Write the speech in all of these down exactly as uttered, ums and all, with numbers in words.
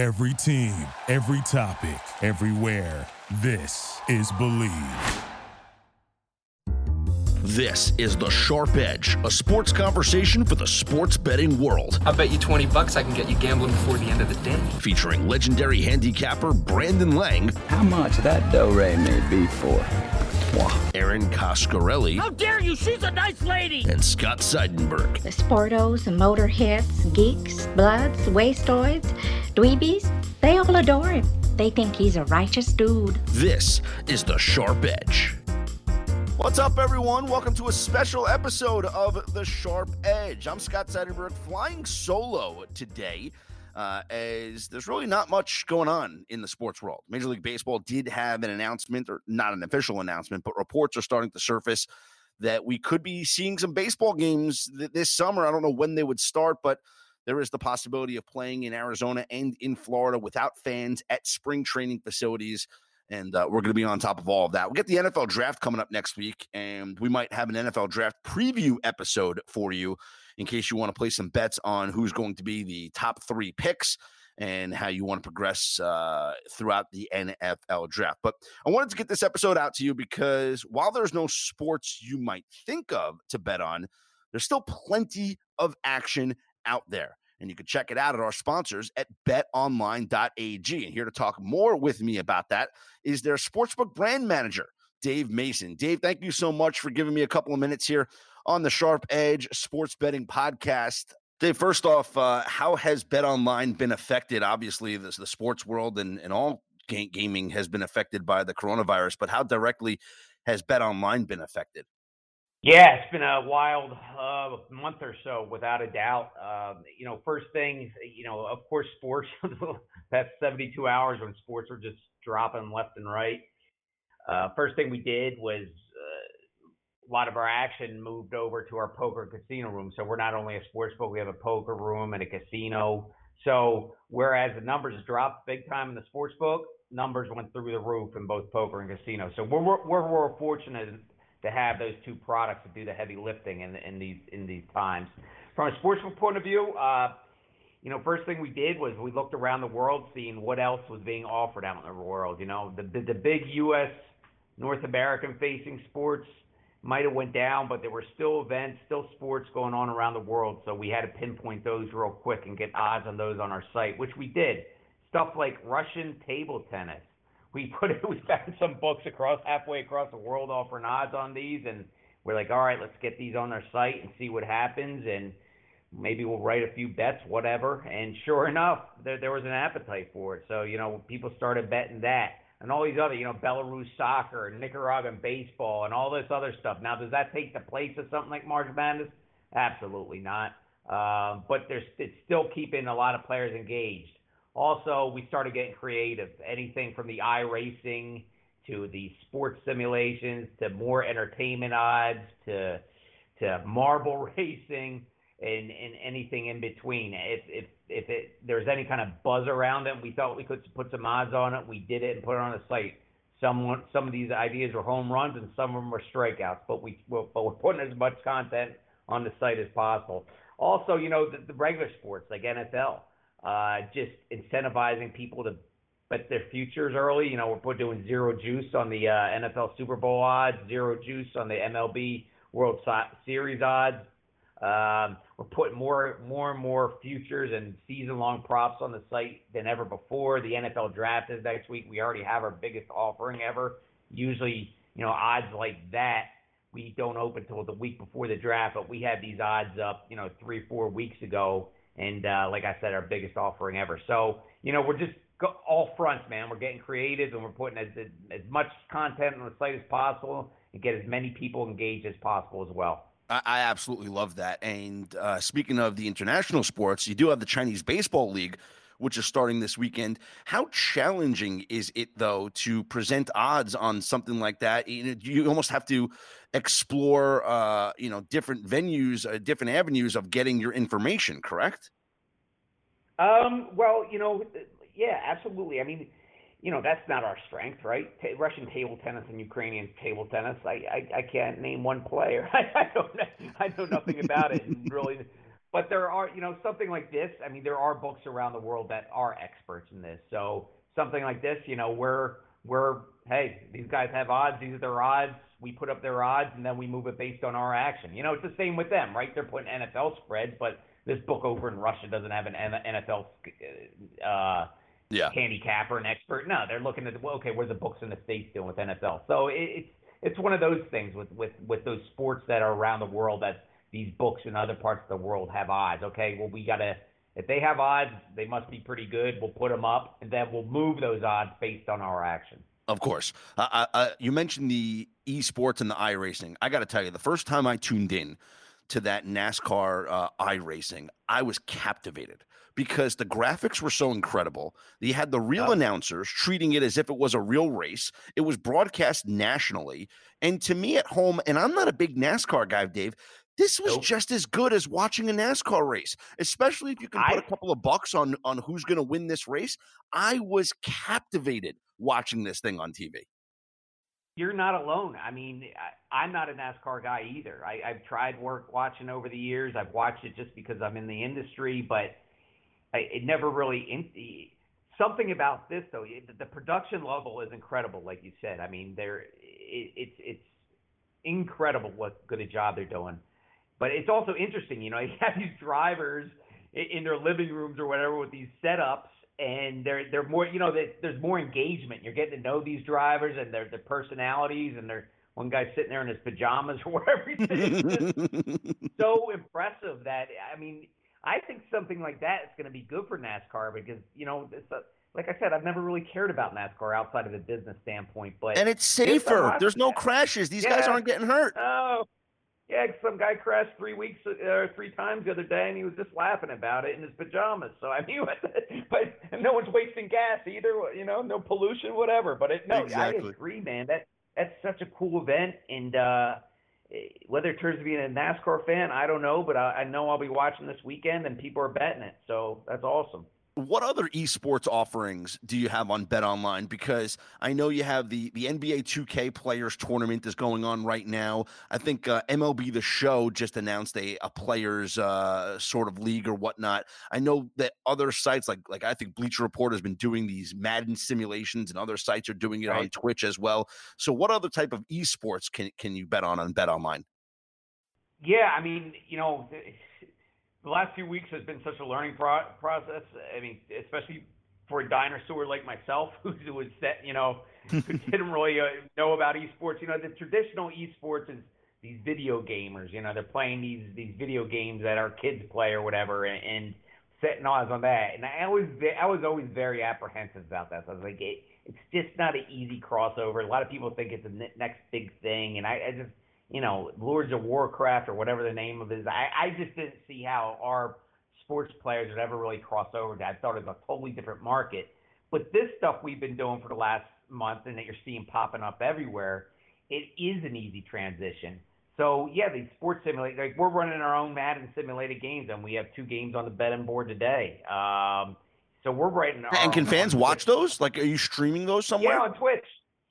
Every team, every topic, everywhere. This is Believe. This is The Sharp Edge, a sports conversation for the sports betting world. I bet you twenty bucks I can get you gambling before the end of the day. Featuring legendary handicapper Brandon Lang. How much that do-re may be for? Aaron Coscarelli. How dare you? She's a nice lady. And Scott Seidenberg. The sportos, the motorheads, geeks, bloods, wastoids, dweebies, they all adore him. They think he's a righteous dude. This is The Sharp Edge. What's up, everyone? Welcome to a special episode of The Sharp Edge. I'm Scott Satterberg, flying solo today, uh, as there's really not much going on in the sports world. Major League Baseball did have an announcement, or not an official announcement, but reports are starting to surface that we could be seeing some baseball games th- this summer. I don't know when they would start, but there is the possibility of playing in Arizona and in Florida without fans at spring training facilities. And uh, we're going to be on top of all of that. We'll get the N F L draft coming up next week, and we might have an N F L draft preview episode for you in case you want to play some bets on who's going to be the top three picks and how you want to progress uh, throughout the N F L draft. But I wanted to get this episode out to you because while there's no sports you might think of to bet on, there's still plenty of action out there. And you can check it out at our sponsors at bet online dot a g. And here to talk more with me about that is their sportsbook brand manager, Dave Mason. Dave, thank you so much for giving me a couple of minutes here on the Sharp Edge Sports Betting Podcast. Dave, first off, uh, how has BetOnline been affected? Obviously, this, the sports world and, and all ga- gaming has been affected by the coronavirus, but how directly has BetOnline been affected? Yeah, it's been a wild uh, month or so, without a doubt. Um, you know, first things, you know, of course, sports, that's seventy-two hours when sports were just dropping left and right. Uh, first thing we did was uh, a lot of our action moved over to our poker casino room. So we're not only a sports book, we have a poker room and a casino. So whereas the numbers dropped big time in the sports book, numbers went through the roof in both poker and casino. So we're we're, we're, we're fortunate to have those two products to do the heavy lifting in, in these in these times. From a sportsbook point of view, uh, you know, first thing we did was we looked around the world, seeing what else was being offered out in the world. You know, the the, the big U S North American facing sports might have went down, but there were still events, still sports going on around the world. So we had to pinpoint those real quick and get odds on those on our site, which we did. Stuff like Russian table tennis. We put it, we found some books across halfway across the world offering odds on these, and we're like, all right, let's get these on our site and see what happens, and maybe we'll write a few bets, whatever. And sure enough, there there was an appetite for it. So, you know, people started betting that, and all these other, you know, Belarus soccer and Nicaraguan baseball and all this other stuff. Now, does that take the place of something like March Madness? Absolutely not. Uh, but there's it's still keeping a lot of players engaged. Also, we started getting creative, anything from the iRacing to the sports simulations to more entertainment odds to to marble racing and, and anything in between. If if if it, there's any kind of buzz around it, we thought we could put some odds on it. We did it and put it on the site. Some some of these ideas were home runs and some of them were strikeouts, but, we, we're, but we're putting as much content on the site as possible. Also, you know, the, the regular sports like N F L. Uh, just incentivizing people to bet their futures early. You know, we're doing zero juice on the uh, N F L Super Bowl odds, zero juice on the M L B World Series odds. Um, we're putting more, more and more futures and season-long props on the site than ever before. The N F L draft is next week. We already have our biggest offering ever. Usually, you know, odds like that we don't open till the week before the draft, but we had these odds up, you know, three, four weeks ago. And uh, like I said, our biggest offering ever. So, you know, we're just go- all fronts, man. We're getting creative and we're putting as, as much content on the site as possible and get as many people engaged as possible as well. I, I absolutely love that. And uh, speaking of the international sports, you do have the Chinese Baseball League, which is starting this weekend. How challenging is it, though, to present odds on something like that? You know, you almost have to explore, uh, you know, different venues, uh, different avenues of getting your information, correct? Um, well, you know, yeah, absolutely. I mean, you know, that's not our strength, right? T- Russian table tennis and Ukrainian table tennis. I, I, I can't name one player. I, I don't know. I know nothing about it. And really, But there are, you know, something like this, I mean, there are books around the world that are experts in this. So something like this, you know, we're, we're, hey, these guys have odds, these are their odds, we put up their odds, and then we move it based on our action. You know, it's the same with them, right? They're putting N F L spreads, but this book over in Russia doesn't have an N F L uh, yeah. handicap or an expert. No, they're looking at, well, okay, what are the books in the States doing with N F L? So it, it's it's one of those things with, with, with those sports that are around the world that these books in other parts of the world have odds. Okay, well, we got to – if they have odds, they must be pretty good. We'll put them up, and then we'll move those odds based on our action. Of course. Uh, uh, you mentioned the esports and the iRacing. I got to tell you, the first time I tuned in to that NASCAR uh, iRacing, I was captivated because the graphics were so incredible. They had the real oh. announcers treating it as if it was a real race. It was broadcast nationally. And to me at home, and I'm not a big NASCAR guy, Dave, this was nope. just as good as watching a NASCAR race, especially if you can put I, a couple of bucks on, on who's going to win this race. I was captivated watching this thing on T V. You're not alone. I mean, I, I'm not a NASCAR guy either. I, I've tried work watching over the years. I've watched it just because I'm in the industry, but I, it never really in, – something about this, though, it, the production level is incredible, like you said. I mean, they're, it, it's, it's incredible what good a job they're doing. But it's also interesting, you know, you have these drivers in their living rooms or whatever with these setups, and they're they're more, you know, there's more engagement. You're getting to know these drivers and their their personalities, and their one guy's sitting there in his pajamas or whatever. It's so impressive that I mean, I think something like that is going to be good for NASCAR because you know, it's a, like I said, I've never really cared about NASCAR outside of the business standpoint. But and it's safer. There's no crashes. These yeah. guys aren't getting hurt. Oh. Yeah, some guy crashed three weeks or uh, three times the other day, and he was just laughing about it in his pajamas. So I mean, but no one's wasting gas either. You know, no pollution, whatever. But it, no, exactly. I agree, man. That that's such a cool event, and uh, whether it turns to being a NASCAR fan, I don't know, but I, I know I'll be watching this weekend, and people are betting it. So that's awesome. What other esports offerings do you have on BetOnline? Because I know you have the, the N B A two K Players Tournament is going on right now. I think uh, M L B The Show just announced a, a players uh, sort of league or whatnot. I know that other sites, like like I think Bleacher Report has been doing these Madden simulations, and other sites are doing it right. on Twitch as well. So what other type of esports can, can you bet on on BetOnline? Yeah, I mean, you know... Th- The last few weeks has been such a learning pro- process. I mean, especially for a dinosaur like myself, who was set, you know, who didn't really uh, know about esports. You know, the traditional esports is these video gamers. You know, they're playing these these video games that our kids play or whatever, and, and setting odds on that. And I always, I was always very apprehensive about that. So I was like, it, it's just not an easy crossover. A lot of people think it's the next big thing, and I, I just. you know, Lords of Warcraft or whatever the name of it is. I, I just didn't see how our sports players would ever really cross over that. I thought it was a totally different market. But this stuff we've been doing for the last month and that you're seeing popping up everywhere, it is an easy transition. So, yeah, these sports simulators, like we're running our own Madden simulated games, and we have two games on the betting board today. Um, so we're writing our And can fans watch Twitch. those? Like, are you streaming those somewhere? Yeah, on Twitch.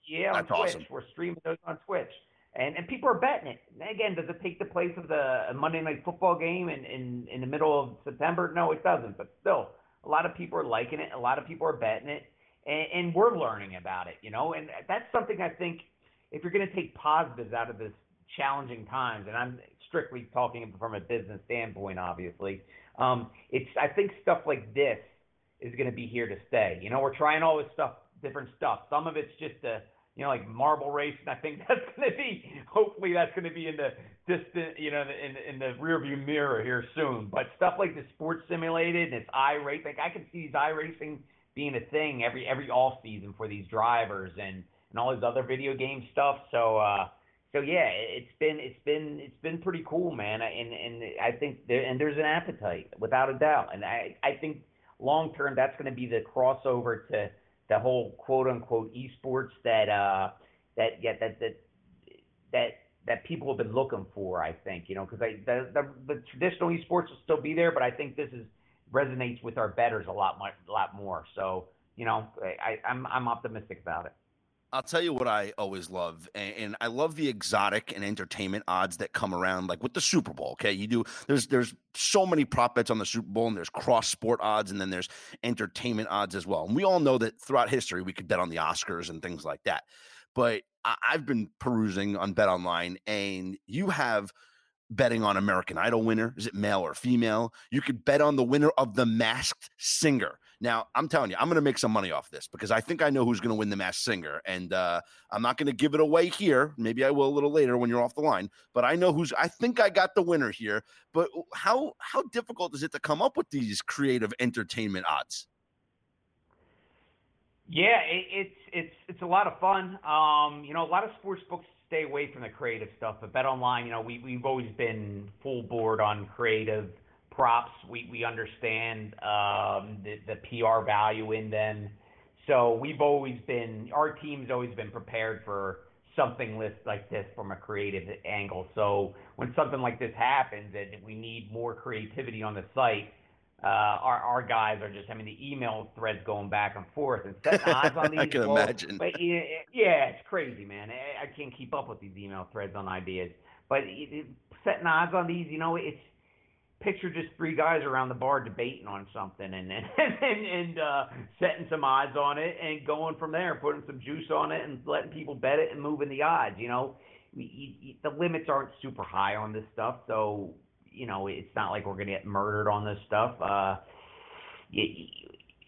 Yeah, That's on Twitch. Awesome. We're streaming those on Twitch. And and people are betting it. And again, does it take the place of the Monday Night Football game in, in, in the middle of September? No, it doesn't. But still, a lot of people are liking it. A lot of people are betting it. And, and we're learning about it, you know. And that's something I think if you're going to take positives out of this challenging times, and I'm strictly talking from a business standpoint, obviously, um, it's I think stuff like this is going to be here to stay. You know, we're trying all this stuff, different stuff. Some of it's just a you know, like marble racing. I think that's going to be, hopefully that's going to be in the distant, you know, in, in the rearview mirror here soon. But stuff like the sports simulated and it's iRacing, like I can see these iRacing being a thing every every off season for these drivers and, and all this other video game stuff. So uh, so yeah, it's been it's been it's been pretty cool, man. And and I think there and there's an appetite without a doubt. And I I think long term that's going to be the crossover to. The whole "quote unquote" esports that uh, that yeah that that that that people have been looking for, I think, you know, because the, the the traditional esports will still be there, but I think this is resonates with our bettors a lot, much, a lot more. So, you know, I, I'm I'm optimistic about it. I'll tell you what I always love, and, and I love the exotic and entertainment odds that come around, like with the Super Bowl. Okay, you do there's there's so many prop bets on the Super Bowl, and there's cross sport odds, and then there's entertainment odds as well. And we all know that throughout history, we could bet on the Oscars and things like that. But I, I've been perusing on BetOnline, and you have betting on American Idol winner. Is it male or female? You could bet on the winner of The Masked Singer. Now, I'm telling you, I'm going to make some money off this because I think I know who's going to win The Masked Singer. And uh, I'm not going to give it away here. Maybe I will a little later when you're off the line. But I know who's – I think I got the winner here. But how how difficult is it to come up with these creative entertainment odds? Yeah, it, it's it's it's a lot of fun. Um, you know, a lot of sports books stay away from the creative stuff. But BetOnline, you know, we, we've always been full board on creative – props. We we understand um, the, the P R value in them. So we've always been, our team's always been prepared for something like this from a creative angle. So when something like this happens and we need more creativity on the site, uh, our, our guys are just having the email threads going back and forth and setting odds on these. I can well, imagine. But yeah, yeah, it's crazy, man. I, I can't keep up with these email threads on ideas. But it, it, setting odds on these, you know, it's, picture just three guys around the bar debating on something and and, and, and uh, setting some odds on it and going from there, putting some juice on it and letting people bet it and moving the odds. You know, you, you, the limits aren't super high on this stuff. So, you know, it's not like we're going to get murdered on this stuff. Uh, it,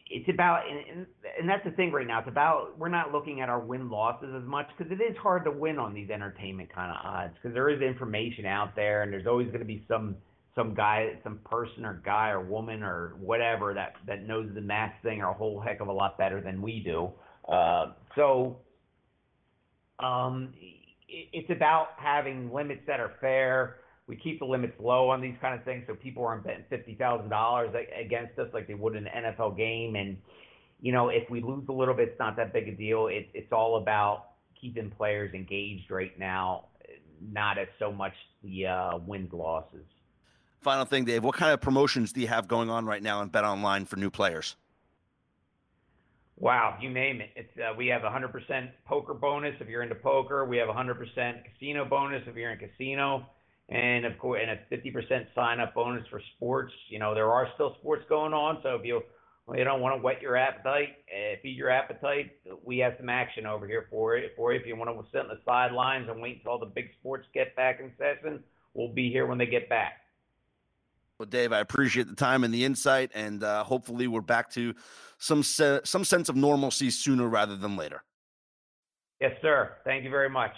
it's about, and, and that's the thing right now. It's about, we're not looking at our win losses as much because it is hard to win on these entertainment kind of odds because there is information out there and there's always going to be some, some guy, some person or guy or woman or whatever that, that knows the Masked Singer a whole heck of a lot better than we do. Uh, so um, it, it's about having limits that are fair. We keep the limits low on these kind of things so people aren't betting fifty thousand dollars against us like they would in an N F L game. And, you know, if we lose a little bit, it's not that big a deal. It, it's all about keeping players engaged right now, not as so much the uh, wins losses. Final thing, Dave, what kind of promotions do you have going on right now in BetOnline for new players? Wow, you name it. It's, uh, we have one hundred percent poker bonus if you're into poker. We have one hundred percent casino bonus if you're in casino. And, of course, and a fifty percent sign-up bonus for sports. You know, there are still sports going on, so if you, well, you don't want to whet your appetite, uh, feed your appetite, we have some action over here for it. For if you want to sit on the sidelines and wait until all the big sports get back in session, we'll be here when they get back. Well, Dave, I appreciate the time and the insight, and uh, hopefully we're back to some se- some sense of normalcy sooner rather than later. Yes, sir. Thank you very much.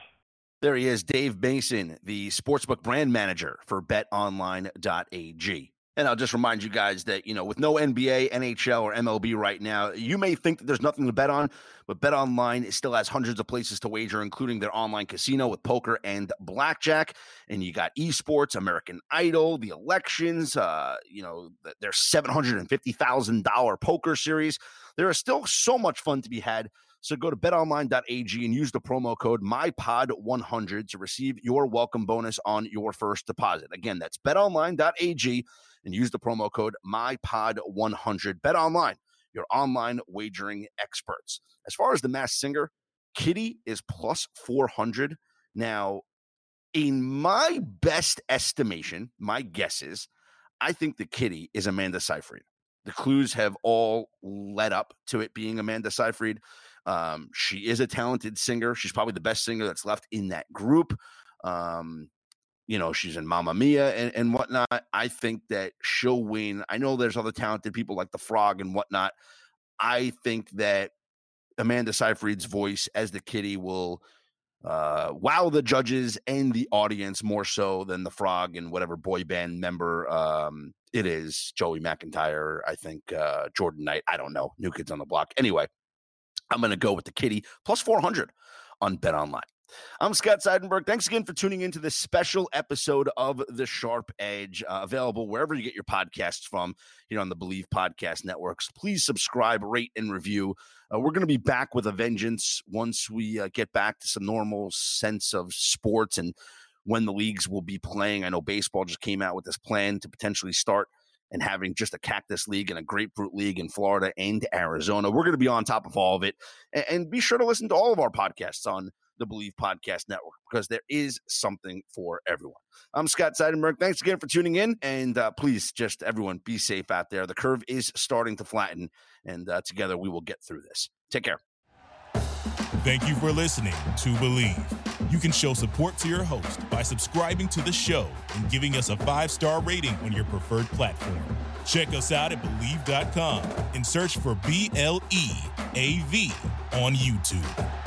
There he is, Dave Mason, the sportsbook brand manager for bet online dot a g. And I'll just remind you guys that, you know, with no N B A, N H L, or M L B right now, you may think that there's nothing to bet on, but BetOnline still has hundreds of places to wager, including their online casino with poker and blackjack. And you got esports, American Idol, the elections, uh, you know, their seven hundred fifty thousand dollars poker series. There is still so much fun to be had. So go to bet online dot a g and use the promo code my pod one hundred to receive your welcome bonus on your first deposit. Again, that's bet online dot a g and use the promo code my pod one hundred. BetOnline, your online wagering experts. As far as the Masked Singer, Kitty is plus four hundred. Now, in my best estimation, my guess is, I think the Kitty is Amanda Seyfried. The clues have all led up to it being Amanda Seyfried. Um, she is a talented singer. She's probably the best singer that's left in that group. Um, you know, she's in Mamma Mia and, and whatnot. I think that she'll win. I know there's other talented people like the Frog and whatnot. I think that Amanda Seyfried's voice as the Kitty will uh, wow the judges and the audience more so than the Frog and whatever boy band member um, it is. Joey McIntyre, I think, uh, Jordan Knight. I don't know. New Kids on the Block. Anyway, I'm going to go with the Kitty plus four hundred on BetOnline. I'm Scott Seidenberg. Thanks again for tuning into this special episode of The Sharp Edge, uh, available wherever you get your podcasts from here on the Believe Podcast Networks. Please subscribe, rate, and review. Uh, we're going to be back with a vengeance once we uh, get back to some normal sense of sports and when the leagues will be playing. I know baseball just came out with this plan to potentially start and having just a Cactus League and a Grapefruit League in Florida and Arizona. We're going to be on top of all of it. And, and be sure to listen to all of our podcasts on the Believe Podcast Network, because there is something for everyone. I'm Scott Seidenberg. Thanks again for tuning in. And uh, please, just everyone, be safe out there. The curve is starting to flatten, and uh, together we will get through this. Take care. Thank you for listening to Believe. You can show support to your host by subscribing to the show and giving us a five-star rating on your preferred platform. Check us out at Believe dot com and search for B L E A V on YouTube.